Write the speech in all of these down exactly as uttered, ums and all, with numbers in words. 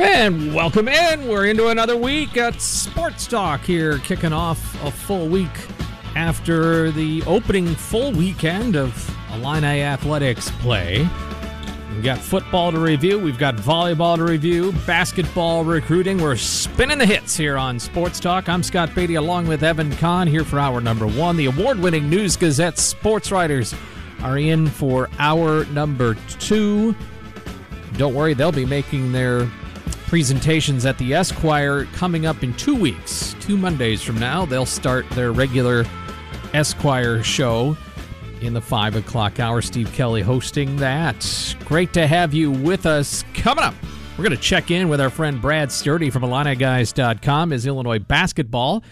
And welcome in. We're into another week at Sports Talk here, kicking off a full week after the opening full weekend of Illini Athletics play. We've got football to review. We've got volleyball to review, basketball recruiting. We're spinning the hits here on Sports Talk. I'm Scott Beatty along with Evan Kahn here for hour number one. The award-winning News Gazette sports writers are in for hour number two. Don't worry, they'll be making their presentations at the Esquire coming up in two weeks. Two Mondays from now, they'll start their regular Esquire show in the five o'clock hour. Steve Kelly hosting that. Great to have you with us. Coming up, we're going to check in with our friend Brad Sturdy from Illini Guys dot com as Illinois basketball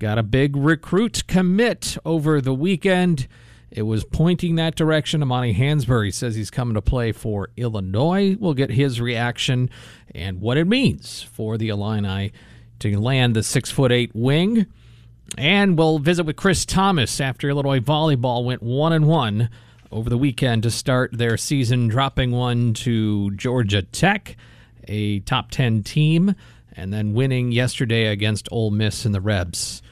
got a big recruit commit over the weekend. It was pointing that direction. Amani Hansberry says he's coming to play for Illinois. We'll get his reaction and what it means for the Illini to land the six foot eight wing. And we'll visit with Chris Tamas after Illinois volleyball went one and one over the weekend to start their season, dropping one to Georgia Tech, a top ten team, and then winning yesterday against Ole Miss and the Rebs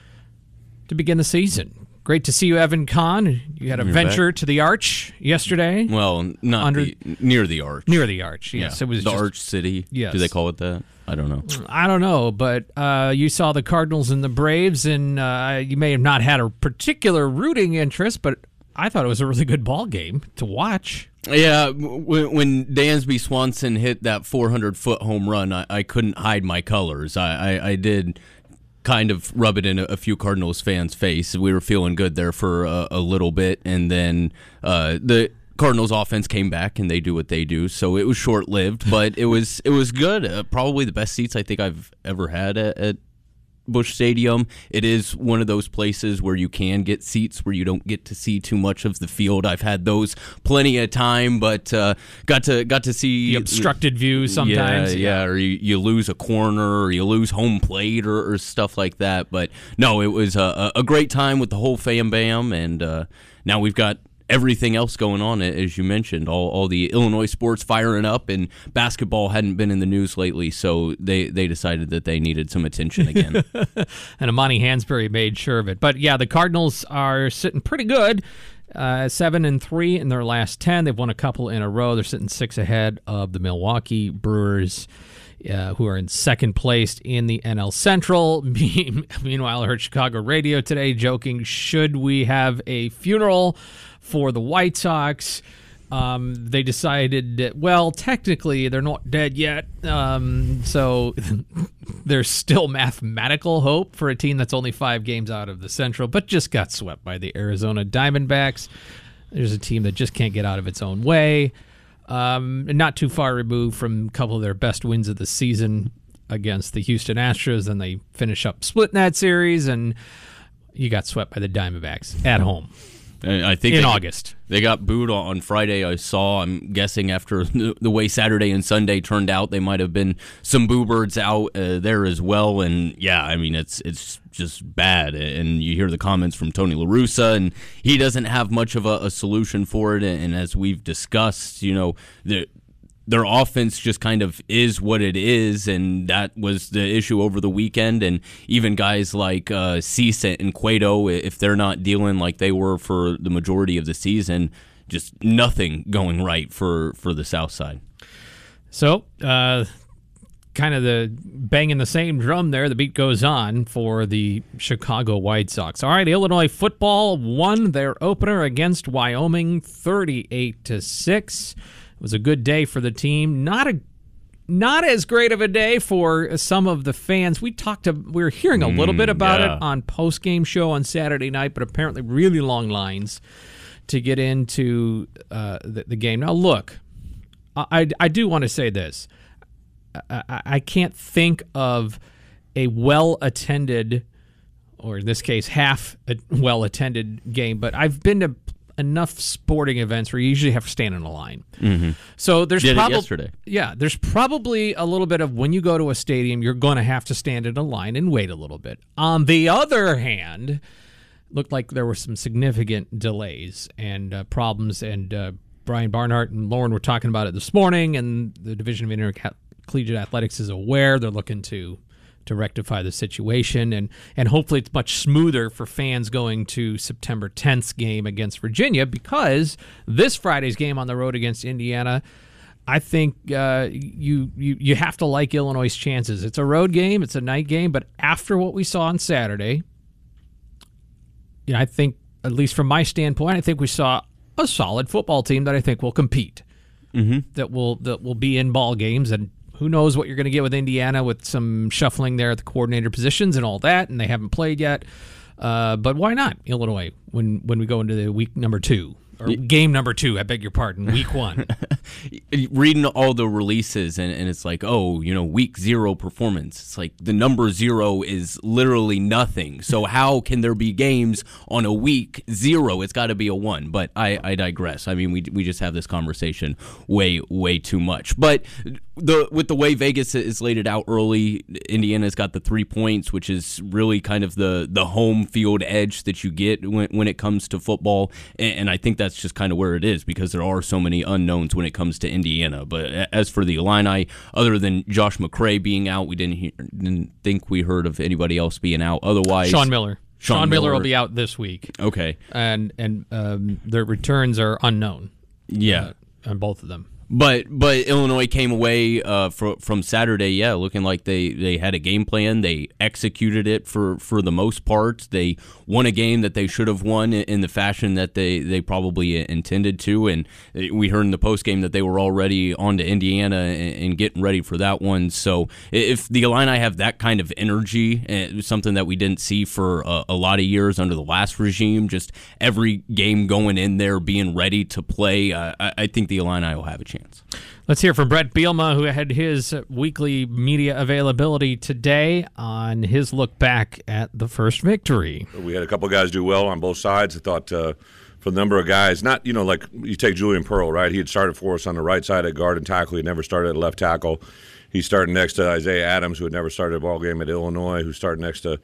to begin the season. Great to see you, Evan Kahn. You had a You're venture back. to the Arch yesterday. Well, not Under, the, near the Arch. Near the Arch, yes. Yeah. It was the just, Arch City. Yes. Do they call it that? I don't know. I don't know, but uh, you saw the Cardinals and the Braves, and uh, you may have not had a particular rooting interest, but I thought it was a really good ball game to watch. Yeah, when, when Dansby Swanson hit that four hundred foot home run, I, I couldn't hide my colors. I, I, I did... kind of rub it in a few Cardinals fans' face. We were feeling good there for a, a little bit, and then uh, the Cardinals offense came back, and they do what they do. So it was short-lived, but it was it was good. Uh, probably the best seats I think I've ever had at, at Busch Stadium. It is one of those places where you can get seats where you don't get to see too much of the field. I've had those plenty of time, but uh, got to got to see the obstructed view sometimes. Yeah, yeah. Or you, you lose a corner, or you lose home plate, or, or stuff like that. But no, it was a, a great time with the whole fam bam, and uh, now we've got everything else going on, as you mentioned. All all the Illinois sports firing up, and basketball hadn't been in the news lately, so they, they decided that they needed some attention again. And Amani Hansberry made sure of it. But, yeah, the Cardinals are sitting pretty good, uh, seven and three in their last ten. They've won a couple in a row. They're sitting six ahead of the Milwaukee Brewers, uh, who are in second place in the N L Central. Meanwhile, I heard Chicago radio today joking, should we have a funeral for the White Sox? Um, they decided that, well, technically they're not dead yet, um, so there's still mathematical hope for a team that's only five games out of the Central, but just got swept by the Arizona Diamondbacks. There's a team that just can't get out of its own way, um, and not too far removed from a couple of their best wins of the season against the Houston Astros. Then they finish up splitting that series, and you got swept by the Diamondbacks at home. I think in they, August. They got booed on Friday, I saw. I'm guessing after the way Saturday and Sunday turned out, they might have been some boo birds out uh, there as well. And, yeah, I mean, it's it's just bad. And you hear the comments from Tony La Russa, and he doesn't have much of a, a solution for it. And as we've discussed, you know, the their offense just kind of is what it is, and that was the issue over the weekend. And even guys like uh, Cease and Cueto, if they're not dealing like they were for the majority of the season, just nothing going right for, for the South Side. So, uh, kind of the banging the same drum there, the beat goes on for the Chicago White Sox. All right, Illinois football won their opener against Wyoming thirty-eight to six. It was a good day for the team. Not a, not as great of a day for some of the fans. We talked to, we were hearing a little mm, bit about yeah. it on post game show on Saturday night, but apparently really long lines to get into uh, the, the game. Now look, I, I, I do want to say this. I, I can't think of a well attended, or in this case, half a well attended game. But I've been to enough sporting events where you usually have to stand in a line. Mm-hmm. So there's probably yeah, there's probably a little bit of when you go to a stadium, you're going to have to stand in a line and wait a little bit. On the other hand, looked like there were some significant delays and uh, problems, and uh, Brian Barnhart and Lauren were talking about it this morning, and the Division of Intercollegiate Athletics is aware. They're looking to to rectify the situation, and, and hopefully it's much smoother for fans going to September tenth's game against Virginia, because this Friday's game on the road against Indiana, I think uh, you, you you have to like Illinois' chances. It's a road game, it's a night game, but after what we saw on Saturday, you know, I think, at least from my standpoint, I think we saw a solid football team that I think will compete, mm-hmm. that will that will be in ball games, and who knows what you're going to get with Indiana with some shuffling there at the coordinator positions and all that, and they haven't played yet. Uh, but why not Illinois when, when we go into the week number two, or game number two, I beg your pardon, week one? Reading all the releases, and, and it's like, oh, you know, week zero performance. It's like the number zero is literally nothing. So how can there be games on a week zero? It's got to be a one. But I, I digress. I mean, we we just have this conversation way, way too much. But the with the way Vegas is laid it out early, Indiana's got the three points, which is really kind of the, the home field edge that you get when, when it comes to football. And, and I think that that's just kind of where it is, because there are so many unknowns when it comes to Indiana. But as for the Illini, other than Josh McCray being out, we didn't hear, didn't think we heard of anybody else being out. Otherwise, Sean Miller. Sean, Sean Miller. Miller will be out this week. Okay, and and um, their returns are unknown. Yeah, uh, on both of them. But but Illinois came away uh, for, from Saturday, yeah, looking like they, they had a game plan. They executed it for, for the most part. They won a game that they should have won in the fashion that they, they probably intended to. And we heard in the postgame that they were already on to Indiana and, and getting ready for that one. So if the Illini have that kind of energy, something that we didn't see for a, a lot of years under the last regime, just every game going in there, being ready to play, uh, I, I think the Illini will have a chance. Let's hear from Brett Bielema, who had his weekly media availability today on his look back at the first victory. We had a couple of guys do well on both sides. I thought uh, for the number of guys, not, you know, like you take Julian Pearl, right? He had started for us on the right side at guard and tackle. He never started at left tackle. He started next to Isaiah Adams, who had never started a ball game at Illinois, who started next to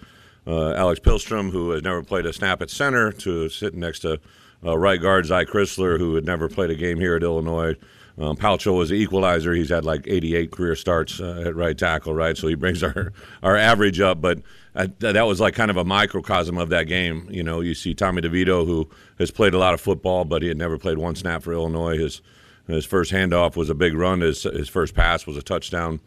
uh, Alex Pilstrom, who has never played a snap at center, to sitting next to uh, right guard Zy Chrysler, who had never played a game here at Illinois. Um, Palcho was the equalizer. He's had like eighty-eight career starts uh, at right tackle, right? So he brings our, our average up. But I, that was like kind of a microcosm of that game. You know, you see Tommy DeVito, who has played a lot of football, but he had never played one snap for Illinois. His his first handoff was a big run. His, his first pass was a touchdown.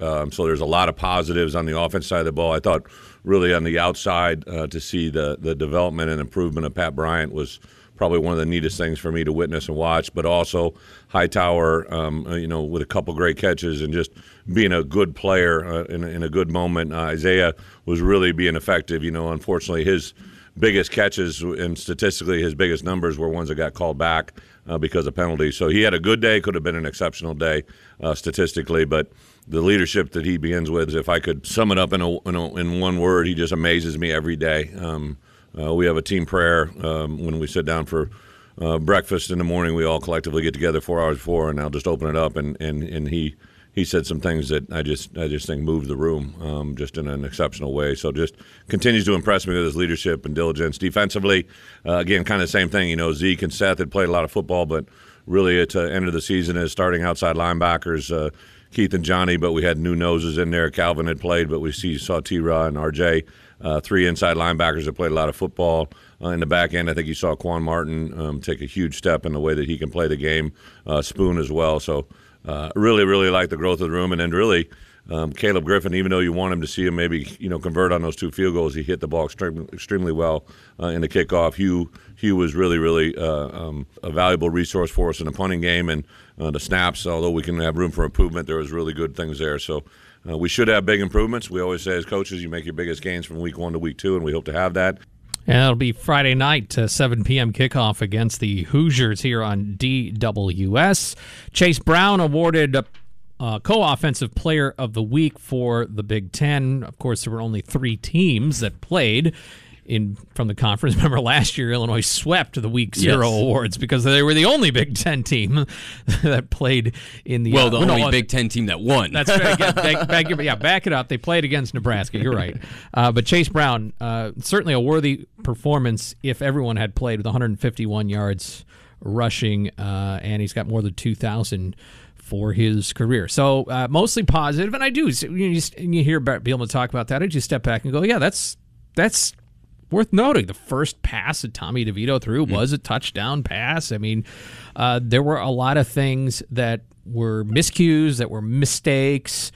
Um, so there's a lot of positives on the offense side of the ball. I thought really on the outside uh, to see the, the development and improvement of Pat Bryant was – probably one of the neatest things for me to witness and watch, but also Hightower, um, you know, with a couple great catches and just being a good player uh, in, in a good moment. Uh, Isaiah was really being effective. You know, unfortunately, his biggest catches and statistically his biggest numbers were ones that got called back uh, because of penalties. So he had a good day, could have been an exceptional day uh, statistically, but the leadership that he begins with, if I could sum it up in a, in, a, in one word, he just amazes me every day. Um, Uh, we have a team prayer um, when we sit down for uh, breakfast in the morning. We all collectively get together four hours before, and I'll just open it up. And, and, and he he said some things that I just I just think moved the room um, just in an exceptional way. So just continues to impress me with his leadership and diligence. Defensively, uh, again, kind of the same thing. You know, Zeke and Seth had played a lot of football, but really at the end of the season as starting outside linebackers, uh, Keith and Johnny, but we had new noses in there. Calvin had played, but we see, saw T-Raw and R J. Uh, three inside linebackers that played a lot of football uh, in the back end. I think you saw Quan Martin um, take a huge step in the way that he can play the game. Uh, Spoon as well. So uh, really, really like the growth of the room. And then really, um, Caleb Griffin, even though you want him to see him maybe, you know, convert on those two field goals, he hit the ball extreme, extremely well uh, in the kickoff. Hugh Hugh was really, really uh, um, a valuable resource for us in the punting game and uh, the snaps. Although we can have room for improvement, there was really good things there. So. Uh, we should have big improvements. We always say as coaches, you make your biggest gains from week one to week two, and we hope to have that. And it'll be Friday night, uh, seven p.m. kickoff against the Hoosiers here on D W S. Chase Brown awarded a uh, co-offensive player of the week for the Big Ten. Of course, there were only three teams that played. in from the conference. Remember last year, Illinois swept the Week Zero yes. awards because they were the only Big Ten team that played in the well, the uh, only no, Big Ten team that won. That's right. Again, back, back, yeah, back it up. They played against Nebraska. You're right. Uh, but Chase Brown, uh, certainly a worthy performance if everyone had played, with one hundred fifty-one yards rushing, uh, and he's got more than two thousand for his career. So uh, mostly positive, and I do. You, just, you hear Bielema talk about that. I just step back and go, yeah, that's that's worth noting. The first pass that Tommy DeVito threw was mm. a touchdown pass. I mean, uh, there were a lot of things that were miscues, that were mistakes,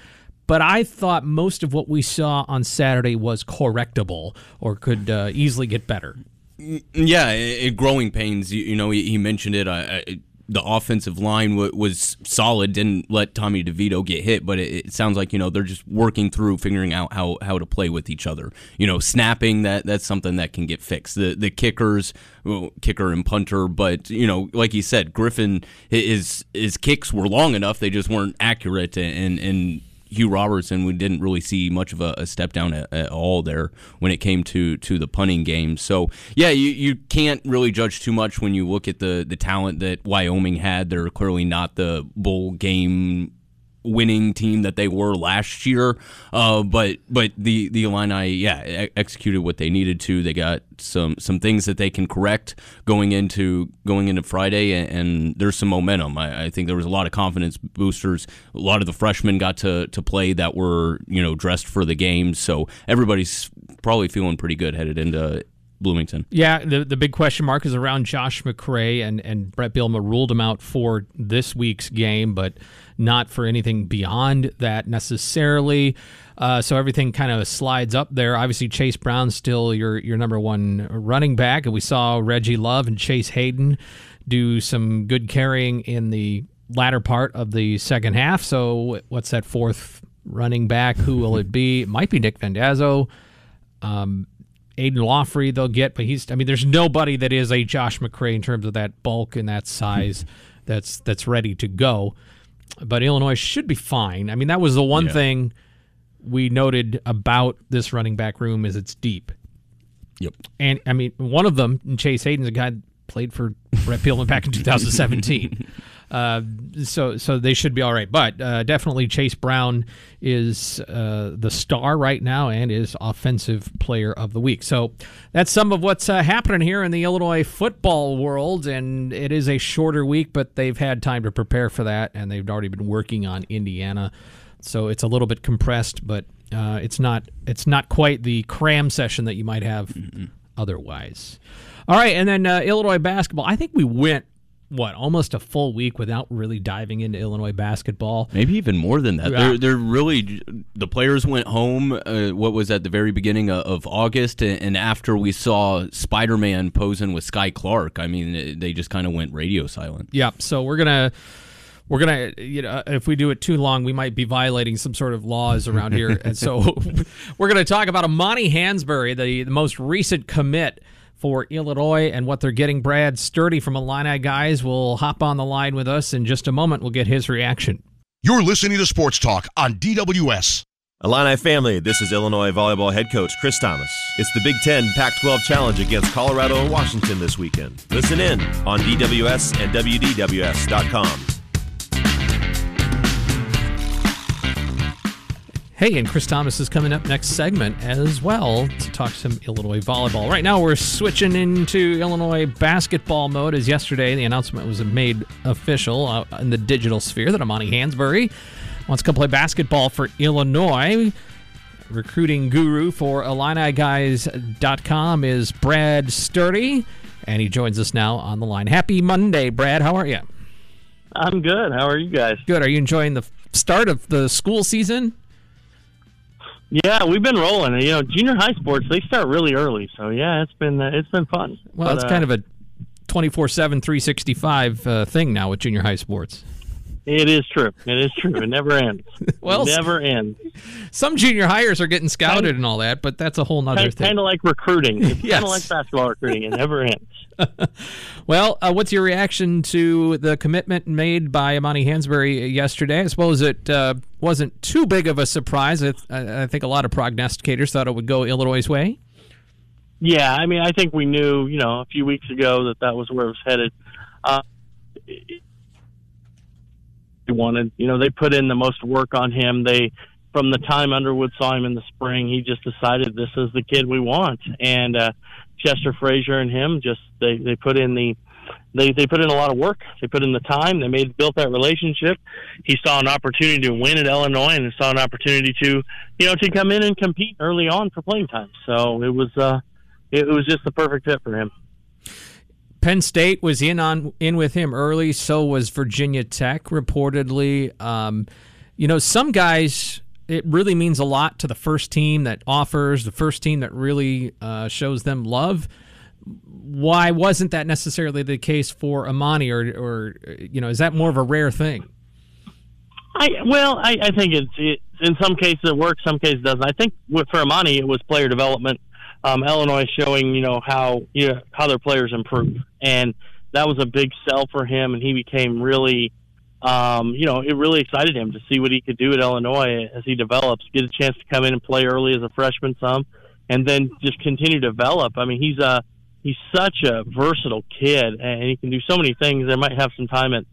but I thought most of what we saw on Saturday was correctable or could uh, easily get better. Yeah, it, growing pains. You, you know, he, he mentioned it. I, I, the offensive line w- was solid, didn't let Tommy DeVito get hit, but it, it sounds like, you know, they're just working through figuring out how, how to play with each other. You know, snapping, that that's something that can get fixed. The the kickers, well, kicker and punter, but, you know, like you said, Griffin, his his kicks were long enough, they just weren't accurate, and and Hugh Robertson, we didn't really see much of a, a step down at, at all there when it came to, to the punting game. So, yeah, you, you can't really judge too much when you look at the, the talent that Wyoming had. They're clearly not the bowl game winning team that they were last year. Uh, but but the, the Illini, yeah, executed what they needed to. They got some some things that they can correct going into going into Friday, and, and there's some momentum. I, I think there was a lot of confidence boosters. A lot of the freshmen got to, to play that were, you know, dressed for the game. So everybody's probably feeling pretty good headed into Bloomington. Yeah, the the big question mark is around Josh McCray, and, and Brett Bielema ruled him out for this week's game, but not for anything beyond that necessarily. Uh, so everything kind of slides up there. Obviously, Chase Brown's still your your number one running back, and we saw Reggie Love and Chase Hayden do some good carrying in the latter part of the second half. So what's that fourth running back? Who will it be? It might be Nick Vendazzo. Um Aiden Lawfrey they'll get, but he's, I mean, there's nobody that is a Josh McCray in terms of that bulk and that size that's that's ready to go. But Illinois should be fine. I mean, that was the one yeah. thing we noted about this running back room is it's deep. Yep. And, I mean, one of them, Chase Hayden's a guy that played for Brett Bielema back in two thousand seventeen. Uh, so so they should be all right. But uh, definitely Chase Brown is uh, the star right now and is Offensive Player of the Week. So that's some of what's uh, happening here in the Illinois football world, and it is a shorter week, but they've had time to prepare for that, and they've already been working on Indiana. So it's a little bit compressed, but uh, it's not it's not quite the cram session that you might have mm-hmm. otherwise. All right, and then uh, Illinois basketball. I think we went what, almost a full week without really diving into Illinois basketball. Maybe even more than that. They're, they're really, the players went home, uh, what was at the very beginning of, of August, and after we saw Spider-Man posing with Sky Clark, I mean, they just kind of went radio silent. Yeah, so we're going to, we're going to, you know, if we do it too long, we might be violating some sort of laws around here. And so we're going to talk about Amani Hansberry, the, the most recent commit for Illinois and what they're getting. Brad Sturdy from Illini Guys will hop on the line with us in just a moment. We'll get his reaction. You're listening to Sports Talk on D W S. Illini family, this is Illinois volleyball head coach Chris Tamas. It's the Big Ten Pac twelve Challenge against Colorado and Washington this weekend. Listen in on D W S and W D W S dot com. Hey, and Chris Tamas is coming up next segment as well to talk some Illinois volleyball. Right now, we're switching into Illinois basketball mode, as yesterday the announcement was made official in the digital sphere that Amani Hansberry wants to come play basketball for Illinois. Recruiting guru for Illini Guys dot com is Brad Sturdy, and he joins us now on the line. Happy Monday, Brad. How are you? I'm good. How are you guys? Good. Are you enjoying the start of the school season? Yeah, we've been rolling. You know, junior high sports, they start really early. So, yeah, it's been uh, it's been fun. Well, but, it's kind uh, of a twenty-four seven, three sixty-five uh, thing now with junior high sports. It is true. It is true. It never ends. Well, it never ends. Some junior hires are getting scouted kinda, and all that, but that's a whole other thing. Kind of like recruiting. It's yes. kind of like basketball recruiting. It never ends. Well, uh, what's your reaction to the commitment made by Amani Hansberry yesterday? I suppose it uh, wasn't too big of a surprise. It, I, I think a lot of prognosticators thought it would go Illinois' way. Yeah, I mean, I think we knew, you know, a few weeks ago that that was where it was headed. Uh, they wanted, you know, they put in the most work on him. They, from the time Underwood saw him in the spring, he just decided this is the kid we want. And uh, Chester Frazier and him just they, they put in the they they put in a lot of work. They put in the time. They made built that relationship. He saw an opportunity to win at Illinois and saw an opportunity to, you know, to come in and compete early on for playing time. So it was. Uh, It was just the perfect fit for him. Penn State was in on in with him early. So was Virginia Tech, reportedly. Um, you know, some guys, it really means a lot to the first team that offers, the first team that really uh, shows them love. Why wasn't that necessarily the case for Amani, or, or you know, is that more of a rare thing? I well, I, I think it's it, in some cases it works, some cases it doesn't. I think with, for Amani, it was player development. Um, Illinois showing, you know, how you know, how their players improve. And that was a big sell for him, and he became really, um, you know, it really excited him to see what he could do at Illinois as he develops, get a chance to come in and play early as a freshman some, and then just continue to develop. I mean, he's a, he's such a versatile kid, and he can do so many things. They might have some time at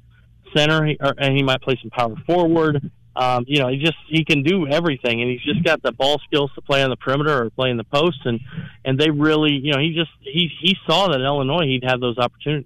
center, and he might play some power forward. Um, you know, he just he can do everything, and he's just got the ball skills to play on the perimeter or play in the post, and, and they really, you know, he just he he saw that at Illinois he'd have those opportunities.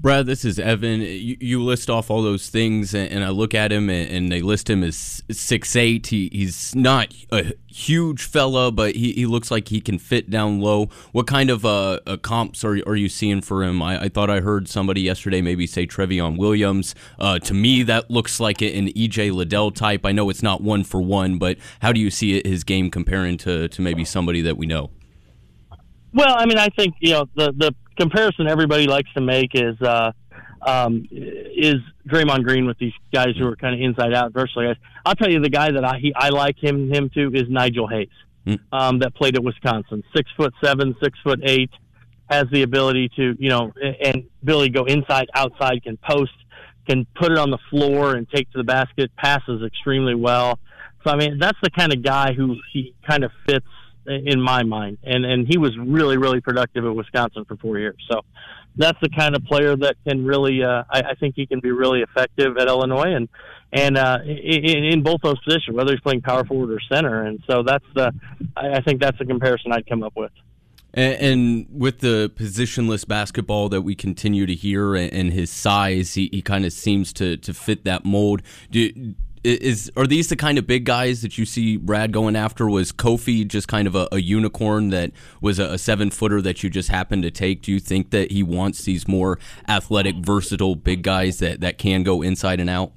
Brad, this is Evan. You, you list off all those things, and, and I look at him, and, and they list him as six eight. He, he's not a huge fella, but he, he looks like he can fit down low. What kind of uh, uh, comps are, are you seeing for him? I, I thought I heard somebody yesterday maybe say Trevion Williams. Uh, to me, that looks like an E J Liddell type. I know it's not one for one, but how do you see it, his game comparing to, to maybe somebody that we know? Well, I mean, I think, you know, the, the comparison everybody likes to make is uh, um, is Draymond Green with these guys who are kind of inside out versatile guys. I'll tell you the guy that I he, I like him him to is Nigel Hayes, mm. um, that played at Wisconsin. Six foot seven, six foot eight, has the ability to, you know, and Billy go inside, outside, can post, can put it on the floor and take to the basket, passes extremely well. So I mean, that's the kind of guy who he kind of fits in my mind. And, and he was really, really productive at Wisconsin for four years. So that's the kind of player that can really, uh, I, I think he can be really effective at Illinois and, and uh, in, in both those positions, whether he's playing power forward or center. And so that's the, I think that's the comparison I'd come up with. And with the positionless basketball that we continue to hear and his size, he, he kind of seems to, to fit that mold. Do Is are these the kind of big guys that you see Brad going after? Was Kofi just kind of a, a unicorn that was a, a seven-footer that you just happened to take? Do you think that he wants these more athletic, versatile big guys that, that can go inside and out?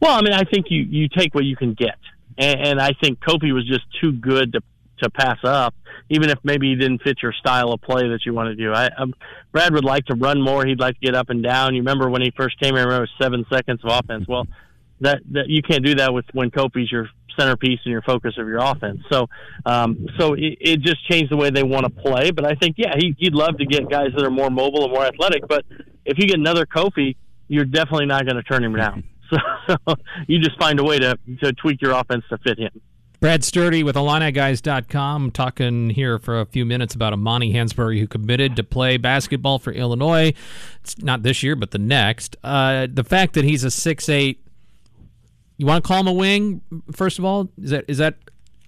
Well, I mean, I think you, you take what you can get. And, and I think Kofi was just too good to to pass up, even if maybe he didn't fit your style of play that you want to do. I, um, Brad would like to run more. He'd like to get up and down. You remember when he first came here, I remember seven seconds of offense. Well, That, that you can't do that with when Kofi's your centerpiece and your focus of your offense. So, um, so it, it just changed the way they want to play. But I think, yeah, he, he'd love to get guys that are more mobile and more athletic. But if you get another Kofi, you're definitely not going to turn him down. So, so you just find a way to, to tweak your offense to fit him. Brad Sturdy with Illini Guys dot com talking here for a few minutes about Amani Hansberry, who committed to play basketball for Illinois. It's not this year, but the next. Uh, the fact that he's a six eight. You want to call him a wing? First of all, is that is that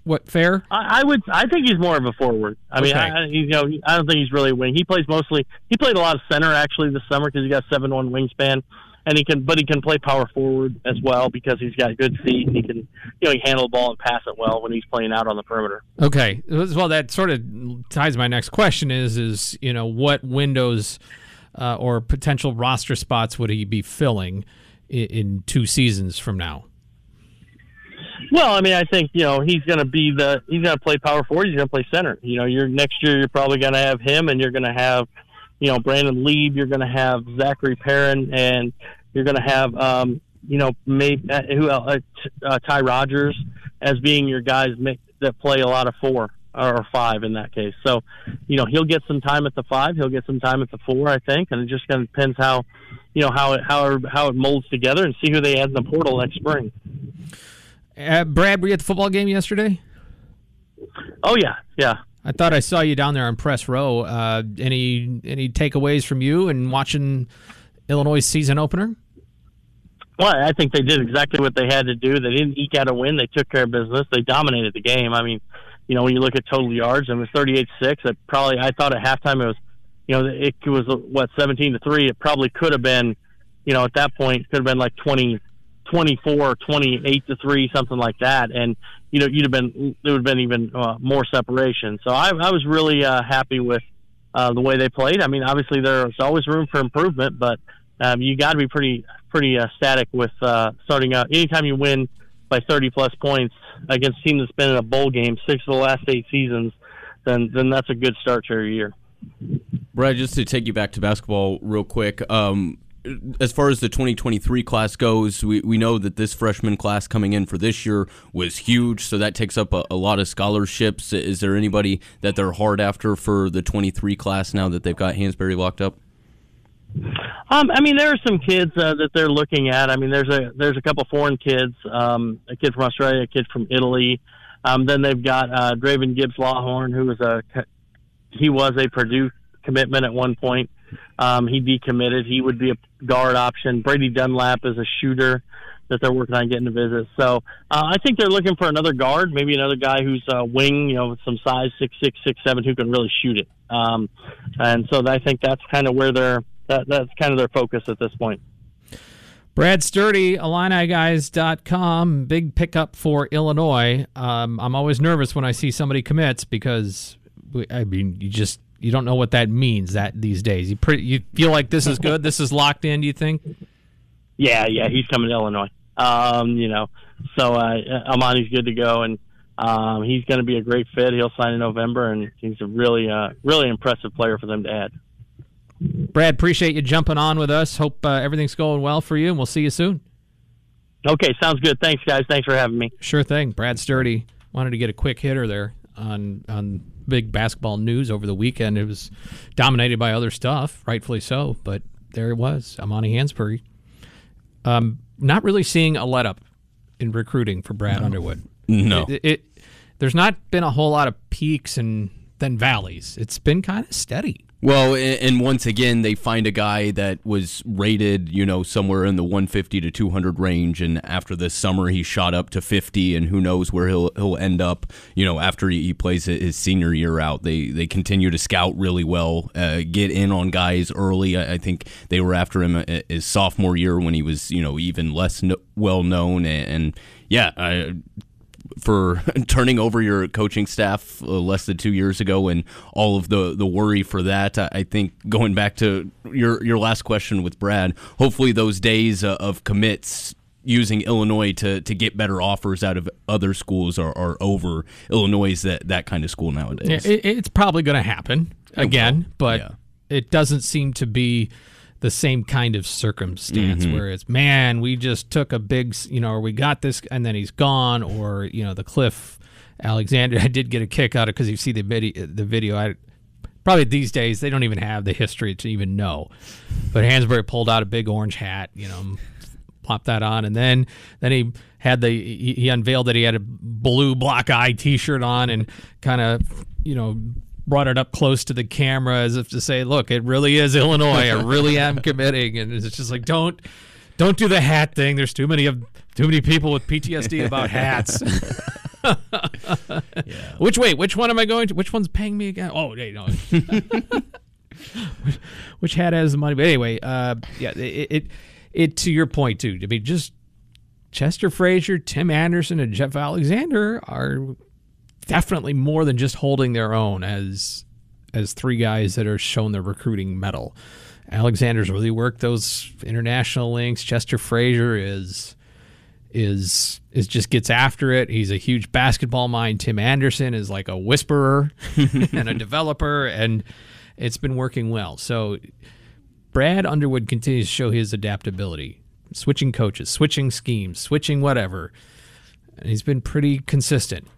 what fair? I, I would. I think he's more of a forward. I okay. mean, I, you know, I don't think he's really a wing. He plays mostly. He played a lot of center actually this summer because he got seven one wingspan, and he can. But he can play power forward as well because he's got good feet. And he can, you know, he handle the ball and pass it well when he's playing out on the perimeter. Okay. Well, that sort of ties my next question is is you know what windows uh, or potential roster spots would he be filling in, in two seasons from now? Well, I mean, I think, you know, he's going to be the – he's going to play power forward. He's going to play center. You know, you're, next year you're probably going to have him, and you're going to have, you know, Brandon Lieb. You're going to have Zachary Perrin, and you're going to have, um, you know, maybe, uh, who else, uh, uh, Ty Rogers as being your guys make, that play a lot of four or five in that case. So, you know, he'll get some time at the five. He'll get some time at the four, I think, and it just kind of depends how, you know, how it, how, how it molds together and see who they add in the portal next spring. Uh, Brad, were you at the football game yesterday? Oh, yeah, yeah. I thought I saw you down there on press row. Uh, any any takeaways from you and watching Illinois' season opener? Well, I think they did exactly what they had to do. They didn't eke out a win. They took care of business. They dominated the game. I mean, you know, when you look at total yards, it was thirty-eight six. It probably, I thought at halftime it was, you know, it was what seventeen to three. It probably could have been, you know, at that point could have been like twenty, twenty-four, twenty-eight to three, something like that. And you know, you'd have been, there would have been even uh, more separation. So I, I was really uh, happy with uh, the way they played. I mean, obviously there's always room for improvement, but um, you got to be pretty pretty uh, static with uh, starting out. Anytime you win by thirty plus points against a team that's been in a bowl game six of the last eight seasons, then then that's a good start to your year. Brad, just to take you back to basketball real quick, um, as far as the twenty twenty-three class goes, we, we know that this freshman class coming in for this year was huge, so that takes up a, a lot of scholarships. Is there anybody that they're hard after for the twenty-three class now that they've got Hansberry locked up? Um, I mean, there are some kids uh, that they're looking at. I mean, there's a there's a couple foreign kids, um, a kid from Australia, a kid from Italy. Um, then they've got uh, Draven Gibbs-Lawhorn, who was a he was a Purdue commitment at one point. Um, he decommitted. He would be a guard option. Brady Dunlap is a shooter that they're working on getting to visit. So uh, I think they're looking for another guard, maybe another guy who's a wing, you know, with some size, six six six seven, who can really shoot it. Um, and so I think that's kind of where they're that, that's kind of their focus at this point. Brad Sturdy, Illini Guys dot com, big pickup for Illinois. Um, I'm always nervous when I see somebody commits because we, I mean you just. You don't know what that means that these days. You pretty, you feel like this is good? This is locked in, do you think? Yeah, yeah, he's coming to Illinois. Um, you know, so uh, Amani's good to go, and um, he's going to be a great fit. He'll sign in November, and he's a really, uh, really impressive player for them to add. Brad, appreciate you jumping on with us. Hope uh, everything's going well for you, and we'll see you soon. Okay, sounds good. Thanks, guys. Thanks for having me. Sure thing. Brad Sturdy wanted to get a quick hitter there on on. Big basketball news over the weekend. It was dominated by other stuff, rightfully so, but there it was. Amani Hansberry. Um, not really seeing a let up in recruiting for Brad no. Underwood. No. It, it, there's not been a whole lot of peaks and then valleys. It's been kind of steady. Well, and once again, they find a guy that was rated, you know, somewhere in the one fifty to two hundred range, and after this summer, he shot up to fifty, and who knows where he'll he'll end up, you know, after he plays his senior year out. They they continue to scout really well, uh, get in on guys early. I, I think they were after him his sophomore year when he was, you know, even less no, well-known, and, and yeah, I... for turning over your coaching staff uh, less than two years ago and all of the, the worry for that. I, I think going back to your, your last question with Brad, hopefully those days uh, of commits using Illinois to, to get better offers out of other schools are, are over. Illinois is that, that kind of school nowadays. Yeah, it, it's probably going to happen again, but yeah. It doesn't seem to be the same kind of circumstance mm-hmm. where it's, man, we just took a big, you know, or we got this and then he's gone, or, you know, the Cliff Alexander. I did get a kick out of it because you see the video, the video. I, probably these days they don't even have the history to even know. But Hansberry pulled out a big orange hat, you know, plopped that on. And then, then he had the, he, he unveiled that he had a blue block eye t-shirt on and kind of, you know, brought it up close to the camera as if to say, look, it really is Illinois. I really am committing. And it's just like, don't don't do the hat thing. There's too many of too many people with P T S D about hats. yeah. Which wait, which one am I going to? Which one's paying me again? Oh, hey, no. which, which hat has the money? But anyway, uh, yeah, it, it it to your point too. I mean, just Chester Frazier, Tim Anderson, and Jeff Alexander are definitely more than just holding their own as as three guys that are shown their recruiting medal. Alexander's really worked those international links. Chester Frazier is is is just gets after it. He's a huge basketball mind. Tim Anderson is like a whisperer and a developer, and it's been working well. So Brad Underwood continues to show his adaptability, switching coaches, switching schemes, switching whatever. And he's been pretty consistent.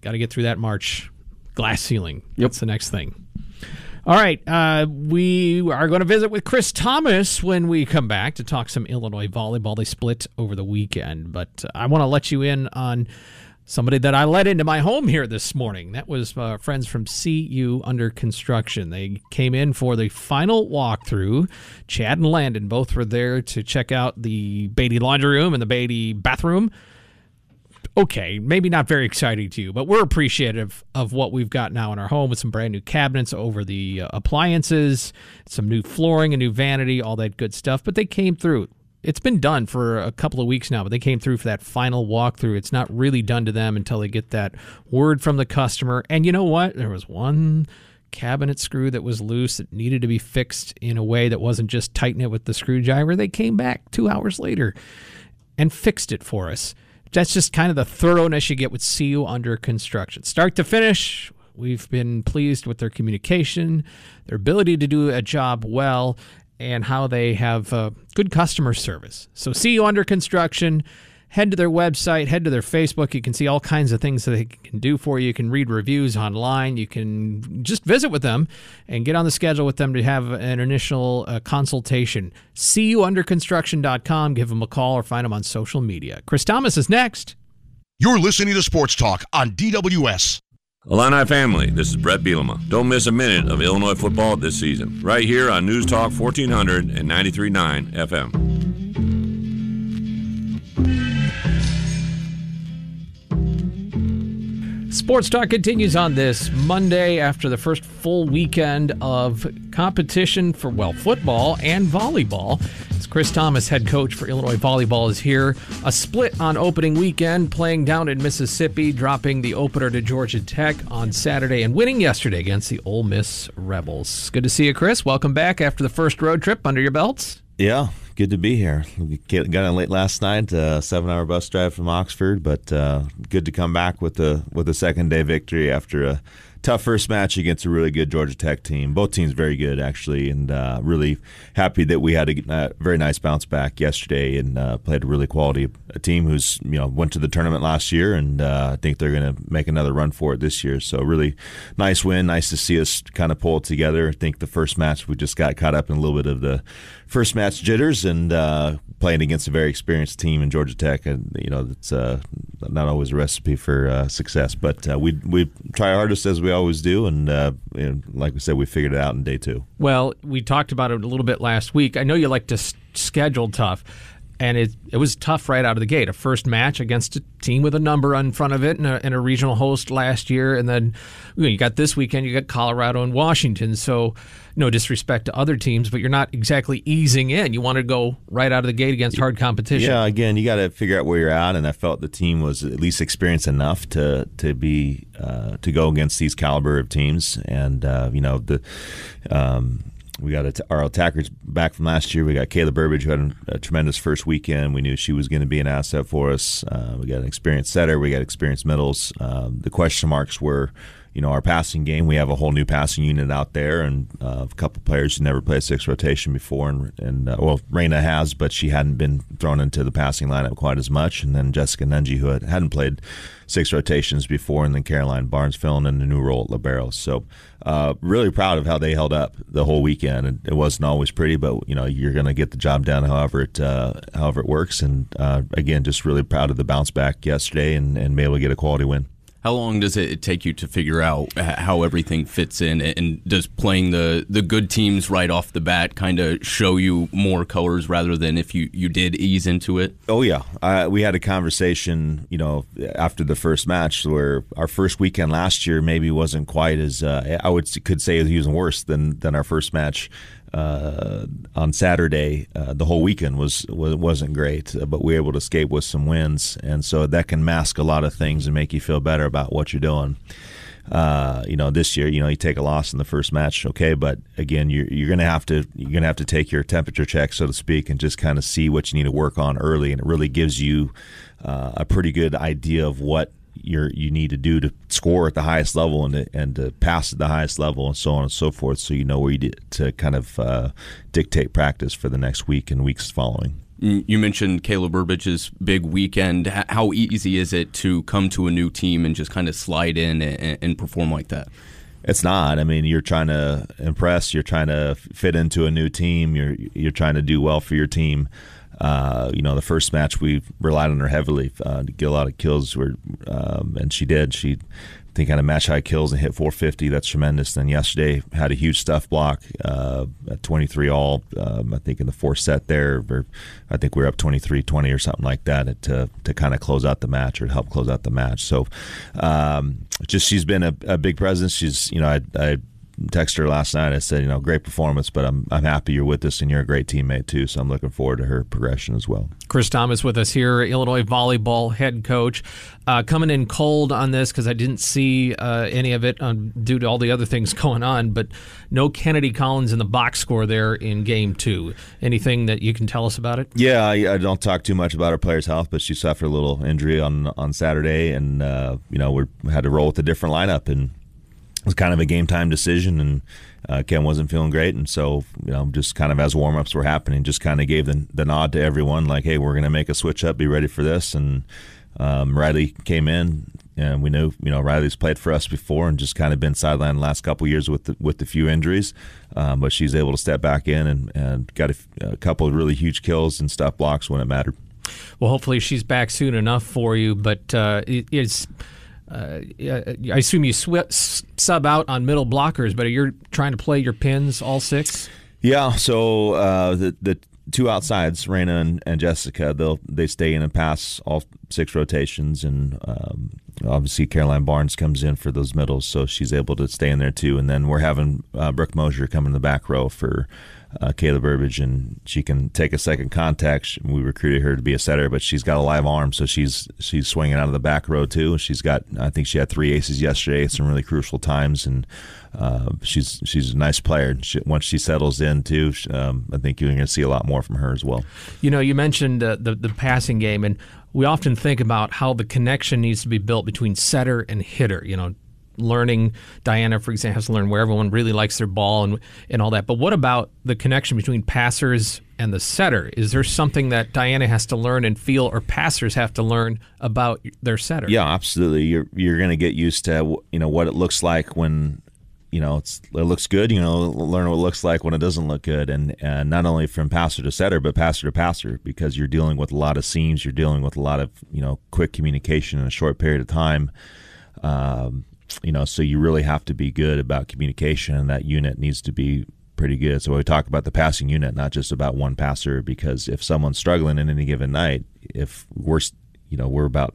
Got to get through that March glass ceiling. Yep. That's the next thing. All right. Uh, we are going to visit with Chris Tamas when we come back to talk some Illinois volleyball. They split over the weekend. But I want to let you in on somebody that I let into my home here this morning. That was uh, friends from C U Under Construction. They came in for the final walkthrough. Chad and Landon both were there to check out the Beatty laundry room and the Beatty bathroom. Okay, maybe not very exciting to you, but we're appreciative of what we've got now in our home with some brand new cabinets over the uh, appliances, some new flooring, a new vanity, all that good stuff. But they came through. It's been done for a couple of weeks now, but they came through for that final walkthrough. It's not really done to them until they get that word from the customer. And you know what? There was one cabinet screw that was loose that needed to be fixed in a way that wasn't just tighten it with the screwdriver. They came back two hours later and fixed it for us. That's just kind of the thoroughness you get with C U Under Construction. Start to finish, we've been pleased with their communication, their ability to do a job well, and how they have uh, good customer service. So C U Under Construction, head to their website, head to their Facebook. You can see all kinds of things that they can do for you. You can read reviews online. You can just visit with them and get on the schedule with them to have an initial uh, consultation. C U under construction dot com. Give them a call or find them on social media. Chris Tamas is next. You're listening to Sports Talk on D W S. Illini family, this is Brett Bielema. Don't miss a minute of Illinois football this season, right here on News Talk fourteen hundred and ninety-three point nine F M. Sports Talk continues on this Monday after the first full weekend of competition for, well, football and volleyball. As Chris Tamas, head coach for Illinois Volleyball, is here. A split on opening weekend, playing down in Mississippi, dropping the opener to Georgia Tech on Saturday and winning yesterday against the Ole Miss Rebels. Good to see you, Chris. Welcome back after the first road trip under your belts. Yeah, good to be here. We got in late last night, a seven-hour bus drive from Oxford, but uh, good to come back with a with a second-day victory after a tough first match against a really good Georgia Tech team. Both teams very good, actually, and uh, really happy that we had a uh, very nice bounce back yesterday and uh, played a really quality a team who's you know went to the tournament last year, and uh, I think they're going to make another run for it this year. So really nice win. Nice to see us kind of pull it together. I think the first match we just got caught up in a little bit of the first match jitters, and uh, playing against a very experienced team in Georgia Tech, and you know it's uh, not always a recipe for uh, success. But uh, we we try our hardest as we always do, and, uh, and like we said, we figured it out in day two. Well, we talked about it a little bit last week. I know you like to s- schedule tough, and it it was tough right out of the gate. A first match against a team with a number in front of it, and a, and a regional host last year, and then you know, you got this weekend. You got Colorado and Washington, so. No disrespect to other teams, but you're not exactly easing in. You want to go right out of the gate against hard competition. Yeah, again, you got to figure out where you're at, and I felt the team was at least experienced enough to to be uh, to go against these caliber of teams. And uh, you know the um, we got a, our attackers back from last year. We got Kayla Burbage, who had a tremendous first weekend. We knew she was going to be an asset for us. Uh, we got an experienced setter. We got experienced middles. Um, the question marks were. You know, our passing game, we have a whole new passing unit out there, and uh, a couple players who never played six rotation before. And, and uh, well, Raina has, but she hadn't been thrown into the passing lineup quite as much. And then Jessica Nenji, who had, hadn't played six rotations before, and then Caroline Barnes filling in the new role at libero. So uh, really proud of how they held up the whole weekend. And it wasn't always pretty, but, you know, you're going to get the job done however it uh, however it works. And, uh, again, just really proud of the bounce back yesterday and, and be able to get a quality win. How long does it take you to figure out how everything fits in, and does playing the, the good teams right off the bat kind of show you more colors rather than if you, you did ease into it? Oh, yeah. Uh, we had a conversation, you know, after the first match where our first weekend last year maybe wasn't quite as uh, – I would could say it was even worse than, than our first match. Uh, on Saturday, uh, the whole weekend was, was, wasn't great, but we were able to escape with some wins. And so that can mask a lot of things and make you feel better about what you're doing. Uh, you know, this year, you know, you take a loss in the first match, okay, but again, you're you're gonna have to you're gonna have to take your temperature check, so to speak, and just kind of see what you need to work on early. And it really gives you uh, a pretty good idea of what you you need to do to score at the highest level and to, and to pass at the highest level and so on and so forth, so you know where you did to kind of uh, dictate practice for the next week and weeks following. You mentioned Kayla Burbage's big weekend. How easy is it to come to a new team and just kind of slide in and, and perform like that? It's not. I mean, you're trying to impress. You're trying to fit into a new team. You're you're trying to do well for your team. Uh, you know, the first match we relied on her heavily uh, to get a lot of kills, were, um, and she did. She, I think, had a match-high kills and hit four fifty. That's tremendous. Then yesterday had a huge stuff block uh, at twenty-three all, um, I think, in the fourth set there. Or I think we were up twenty-three twenty or something like that to to kind of close out the match or to help close out the match. So um, just she's been a, a big presence. She's, you know, I, I texted her last night. I said, you know, great performance, but I'm I'm happy you're with us and you're a great teammate too. So I'm looking forward to her progression as well. Chris Tamas with us here, Illinois volleyball head coach, uh, coming in cold on this because I didn't see uh, any of it on, due to all the other things going on. But no Kennedy Collins in the box score there in game two. Anything that you can tell us about it? Yeah, I, I don't talk too much about her player's health, but she suffered a little injury on on Saturday, and uh, you know we had to roll with a different lineup and. It was kind of a game time decision, and uh, Ken wasn't feeling great, and so you know, just kind of as warm ups were happening, just kind of gave the, the nod to everyone, like, hey, we're going to make a switch up, be ready for this. And um, Riley came in, and we knew you know Riley's played for us before, and just kind of been sidelined the last couple of years with the, with the few injuries, um, but she's able to step back in and, and got a, a couple of really huge kills and stuff blocks when it mattered. Well, hopefully she's back soon enough for you, but uh, it, it's. Uh, I assume you sw- sub out on middle blockers, but are you trying to play your pins, all six? Yeah, so uh, the the two outsides, Raina and, and Jessica, they'll they stay in and pass all six rotations, and um, obviously Caroline Barnes comes in for those middles, so she's able to stay in there too. And then we're having uh, Brooke Mosier come in the back row for uh, Kayla Burbage, and she can take a second contact. We recruited her to be a setter, but she's got a live arm, so she's she's swinging out of the back row too. She's got, I think she had three aces yesterday at some really crucial times, and uh, she's she's a nice player. She, once she settles in too, um, I think you're going to see a lot more from her as well. You know, you mentioned uh, the the passing game, and we often think about how the connection needs to be built between setter and hitter. You know, learning, Diana, for example, has to learn where everyone really likes their ball and and all that. But what about the connection between passers and the setter? Is there something that Diana has to learn and feel, or passers have to learn about their setter? Yeah, absolutely. You're you're going to get used to you know what it looks like when. You know, it's, it looks good. You know, learn what it looks like when it doesn't look good, and, and not only from passer to setter, but passer to passer, because you're dealing with a lot of seams, you're dealing with a lot of you know quick communication in a short period of time. Um, you know, so you really have to be good about communication, and that unit needs to be pretty good. So we talk about the passing unit, not just about one passer, because if someone's struggling in any given night, if we're You know, we're about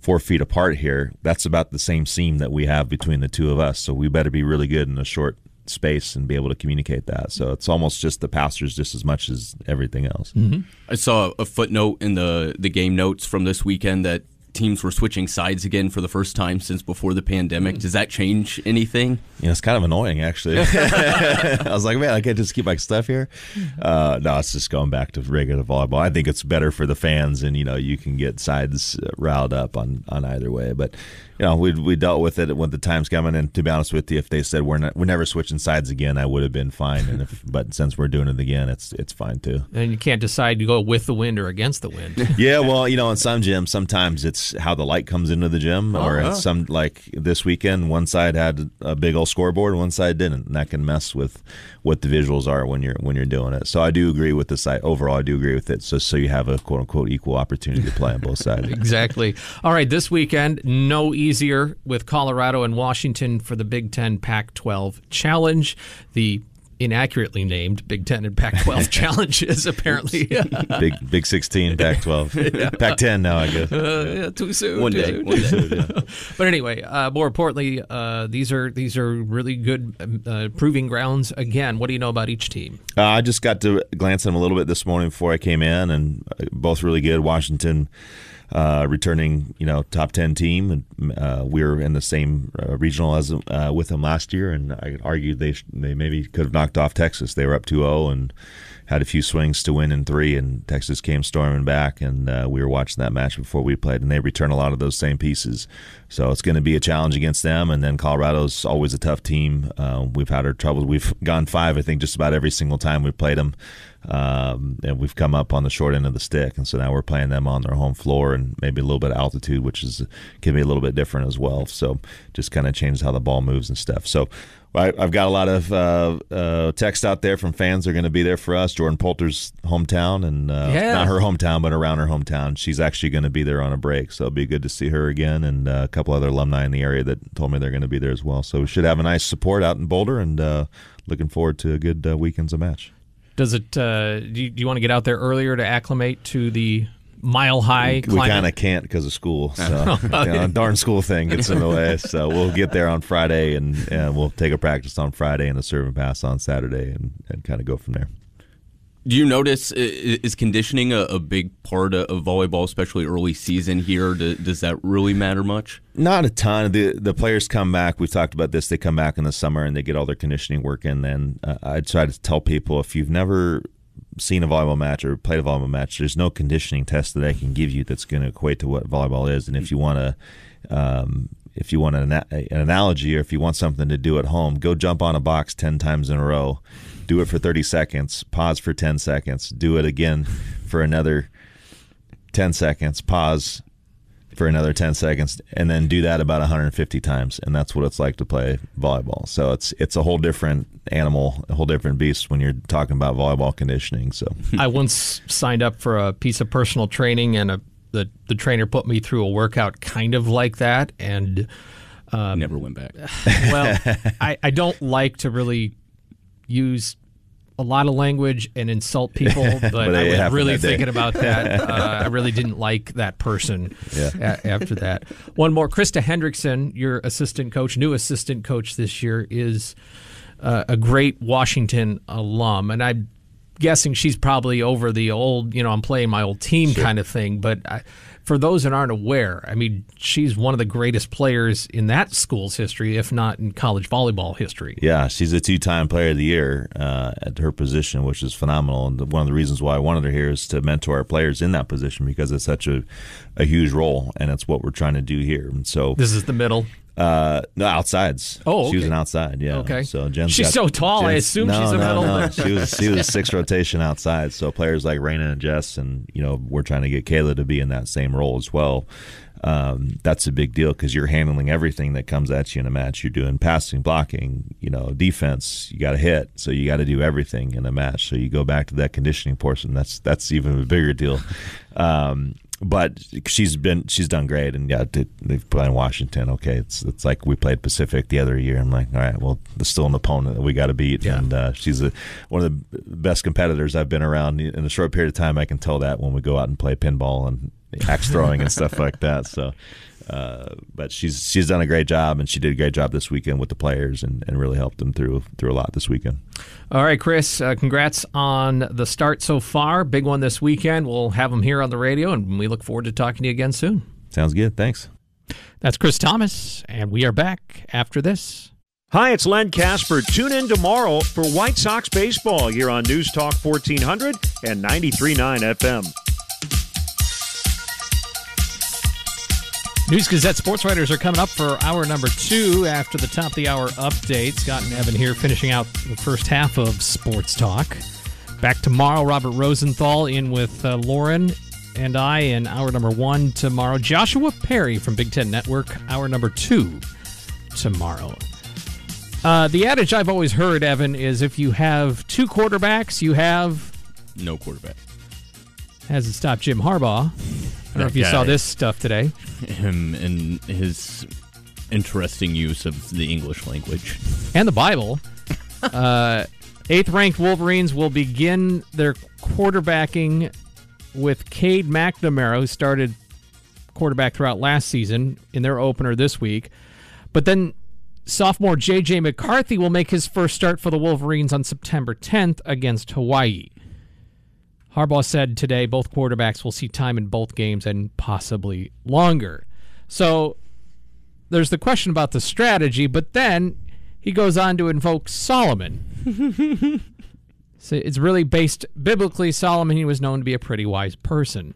four feet apart here. That's about the same seam that we have between the two of us. So we better be really good in a short space and be able to communicate that. So it's almost just the passers just as much as everything else. Mm-hmm. I saw a footnote in the, the game notes from this weekend that teams were switching sides again for the first time since before the pandemic. Does that change anything? You know, it's kind of annoying, actually. I was like, man, I can't just keep my stuff here. Uh, no, it's just going back to regular volleyball. I think it's better for the fans, and, you know, you can get sides riled up on, on either way. But, you know, we we dealt with it when the time's coming. And to be honest with you, if they said we're not, we're never switching sides again, I would have been fine. And if, but since we're doing it again, it's it's fine, too. And you can't decide to go with the wind or against the wind. Yeah, well, you know, in some gyms, sometimes it's how the light comes into the gym, or uh-huh. some like this weekend, one side had a big old scoreboard, one side didn't, and that can mess with what the visuals are when you're when you're doing it. So I do agree with the site overall. I do agree with it. So so you have a quote unquote equal opportunity to play on both sides. Exactly. All right, this weekend no easier with Colorado and Washington for the Big Ten Pac twelve Challenge. The inaccurately named Big Ten and Pac twelve challenges, apparently. big big sixteen, Pac twelve. Yeah. Pac ten now, I guess. Uh, yeah, too soon. One too day. Soon. One soon yeah. But anyway, uh, more importantly, uh, these are these are really good uh, proving grounds. Again, what do you know about each team? Uh, I just got to glance at them a little bit this morning before I came in, and both really good. Washington, Uh, returning, you know, top ten team, and uh, we were in the same uh, regional as uh, with them last year, and I argued they sh- they maybe could have knocked off Texas. They were up two oh and had a few swings to win in three, and Texas came storming back, and uh, we were watching that match before we played, and they return a lot of those same pieces. So it's going to be a challenge against them, and then Colorado's always a tough team. Uh, we've had our troubles. We've gone five, I think, just about every single time we've played them. Um, and we've come up on the short end of the stick, and so now we're playing them on their home floor and maybe a little bit of altitude, which is can be a little bit different as well. So just kind of changes how the ball moves and stuff. So I, I've got a lot of uh, uh, text out there from fans. They're going to be there for us. Jordan Poulter's hometown, and uh, yeah. not her hometown, but around her hometown. She's actually going to be there on a break, so it'll be good to see her again, and uh, a couple other alumni in the area that told me they're going to be there as well. So we should have a nice support out in Boulder, and uh, looking forward to a good uh, weekend's of match. Does it? Uh, do you, do you want to get out there earlier to acclimate to the mile high climate? We kind of can't because of school. So you know, a darn school thing gets in the way. So we'll get there on Friday, and, and we'll take a practice on Friday and a serve and pass on Saturday, and, and kind of go from there. Do you notice, is conditioning a, a big part of volleyball, especially early season here? Do, does that really matter much? Not a ton. The the players come back. We've talked about this. They come back in the summer, and they get all their conditioning work in. Then uh, I try to tell people, if you've never seen a volleyball match or played a volleyball match, there's no conditioning test that I can give you that's going to equate to what volleyball is. And if you want to um, if you want an, an analogy, or if you want something to do at home, go jump on a box ten times in a row. Do it for thirty seconds, pause for ten seconds, do it again for another ten seconds, pause for another ten seconds, and then do that about one hundred fifty times, and that's what it's like to play volleyball. So it's it's a whole different animal, a whole different beast when you're talking about volleyball conditioning. So I once signed up for a piece of personal training, and a, the, the trainer put me through a workout kind of like that, and... Um, Never went back. Well, I, I don't like to really... use a lot of language and insult people, but, but I was really thinking about that. Uh, I really didn't like that person yeah. a- after that. One more. Krista Hendrickson, your assistant coach, new assistant coach this year, is uh, a great Washington alum, and I'm guessing she's probably over the old, you know, I'm playing my old team sure. kind of thing, but I, for those that aren't aware, I mean, she's one of the greatest players in that school's history, if not in college volleyball history. Yeah, she's a two-time player of the year uh, at her position, which is phenomenal. And one of the reasons why I wanted her here is to mentor our players in that position, because it's such a, a huge role, and it's what we're trying to do here. And so this is the middle. Uh, no, outsides. Oh, okay. She was an outside, yeah. Okay. So Jen's she's got, so tall, Jen's, I assume no, she's a no, middle. No. She was she was six rotation outside. So players like Raina and Jess, and you know, we're trying to get Kayla to be in that same role as well. Um, that's a big deal, because you're handling everything that comes at you in a match. You're doing passing, blocking, you know, defense. You got to hit, so you got to do everything in a match. So you go back to that conditioning portion. That's that's even a bigger deal. Um, But she's been she's done great, and yeah, they've played in Washington. Okay, it's it's like we played Pacific the other year. I'm like, all right, well, there's still an opponent that we got to beat, yeah. and uh, she's a, one of the best competitors I've been around in a short period of time. I can tell that when we go out and play pinball and axe throwing and stuff like that. So, uh, but she's she's done a great job, and she did a great job this weekend with the players, and, and really helped them through through a lot this weekend. All right, Chris, uh, congrats on the start so far. Big one this weekend. We'll have them here on the radio, and we look forward to talking to you again soon. Sounds good. Thanks. That's Chris Tamas, and we are back after this. Hi, it's Len Casper. Tune in tomorrow for White Sox baseball here on News Talk fourteen hundred and ninety-three point nine F M. News Gazette sports writers are coming up for hour number two after the top of the hour update. Scott and Evan here finishing out the first half of Sports Talk. Back tomorrow, Robert Rosenthal in with uh, Lauren and I in hour number one tomorrow. Joshua Perry from Big Ten Network, hour number two tomorrow. Uh, the adage I've always heard, Evan, is if you have two quarterbacks, you have... no quarterback. Hasn't stopped Jim Harbaugh. I don't know if you guy, saw this stuff today. Him and his interesting use of the English language. And the Bible. uh, eighth-ranked Wolverines will begin their quarterbacking with Cade McNamara, who started quarterback throughout last season, in their opener this week. But then sophomore J J McCarthy will make his first start for the Wolverines on September tenth against Hawaii. Harbaugh said today both quarterbacks will see time in both games and possibly longer. So there's the question about the strategy, but then he goes on to invoke Solomon. So it's really based biblically. Solomon, he was known to be a pretty wise person.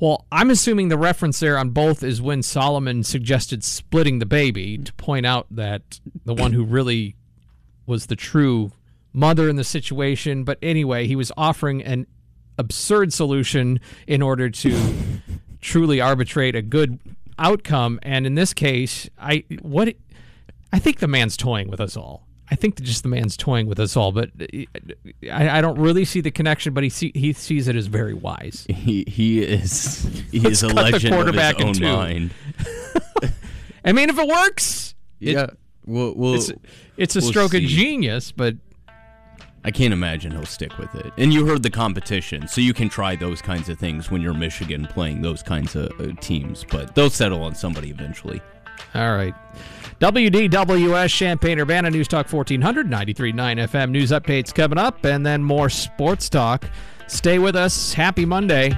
Well, I'm assuming the reference there on both is when Solomon suggested splitting the baby to point out that the one who really was the true mother in the situation, but anyway, he was offering an absurd solution in order to truly arbitrate a good outcome. And in this case, I what I think the man's toying with us all. I think just the man's toying with us all, but I, I don't really see the connection. But he see, he sees it as very wise. He he is he Let's is a legend of his own mind. I mean, if it works, yeah, it, we'll, we'll, it's, it's a we'll stroke see. of genius. But I can't imagine he'll stick with it. And you heard the competition, so you can try those kinds of things when you're Michigan playing those kinds of uh, teams. But they'll settle on somebody eventually. All right. W D W S Champaign Urbana News Talk fourteen hundred, ninety-three point nine F M. News updates coming up, and then more sports talk. Stay with us. Happy Monday.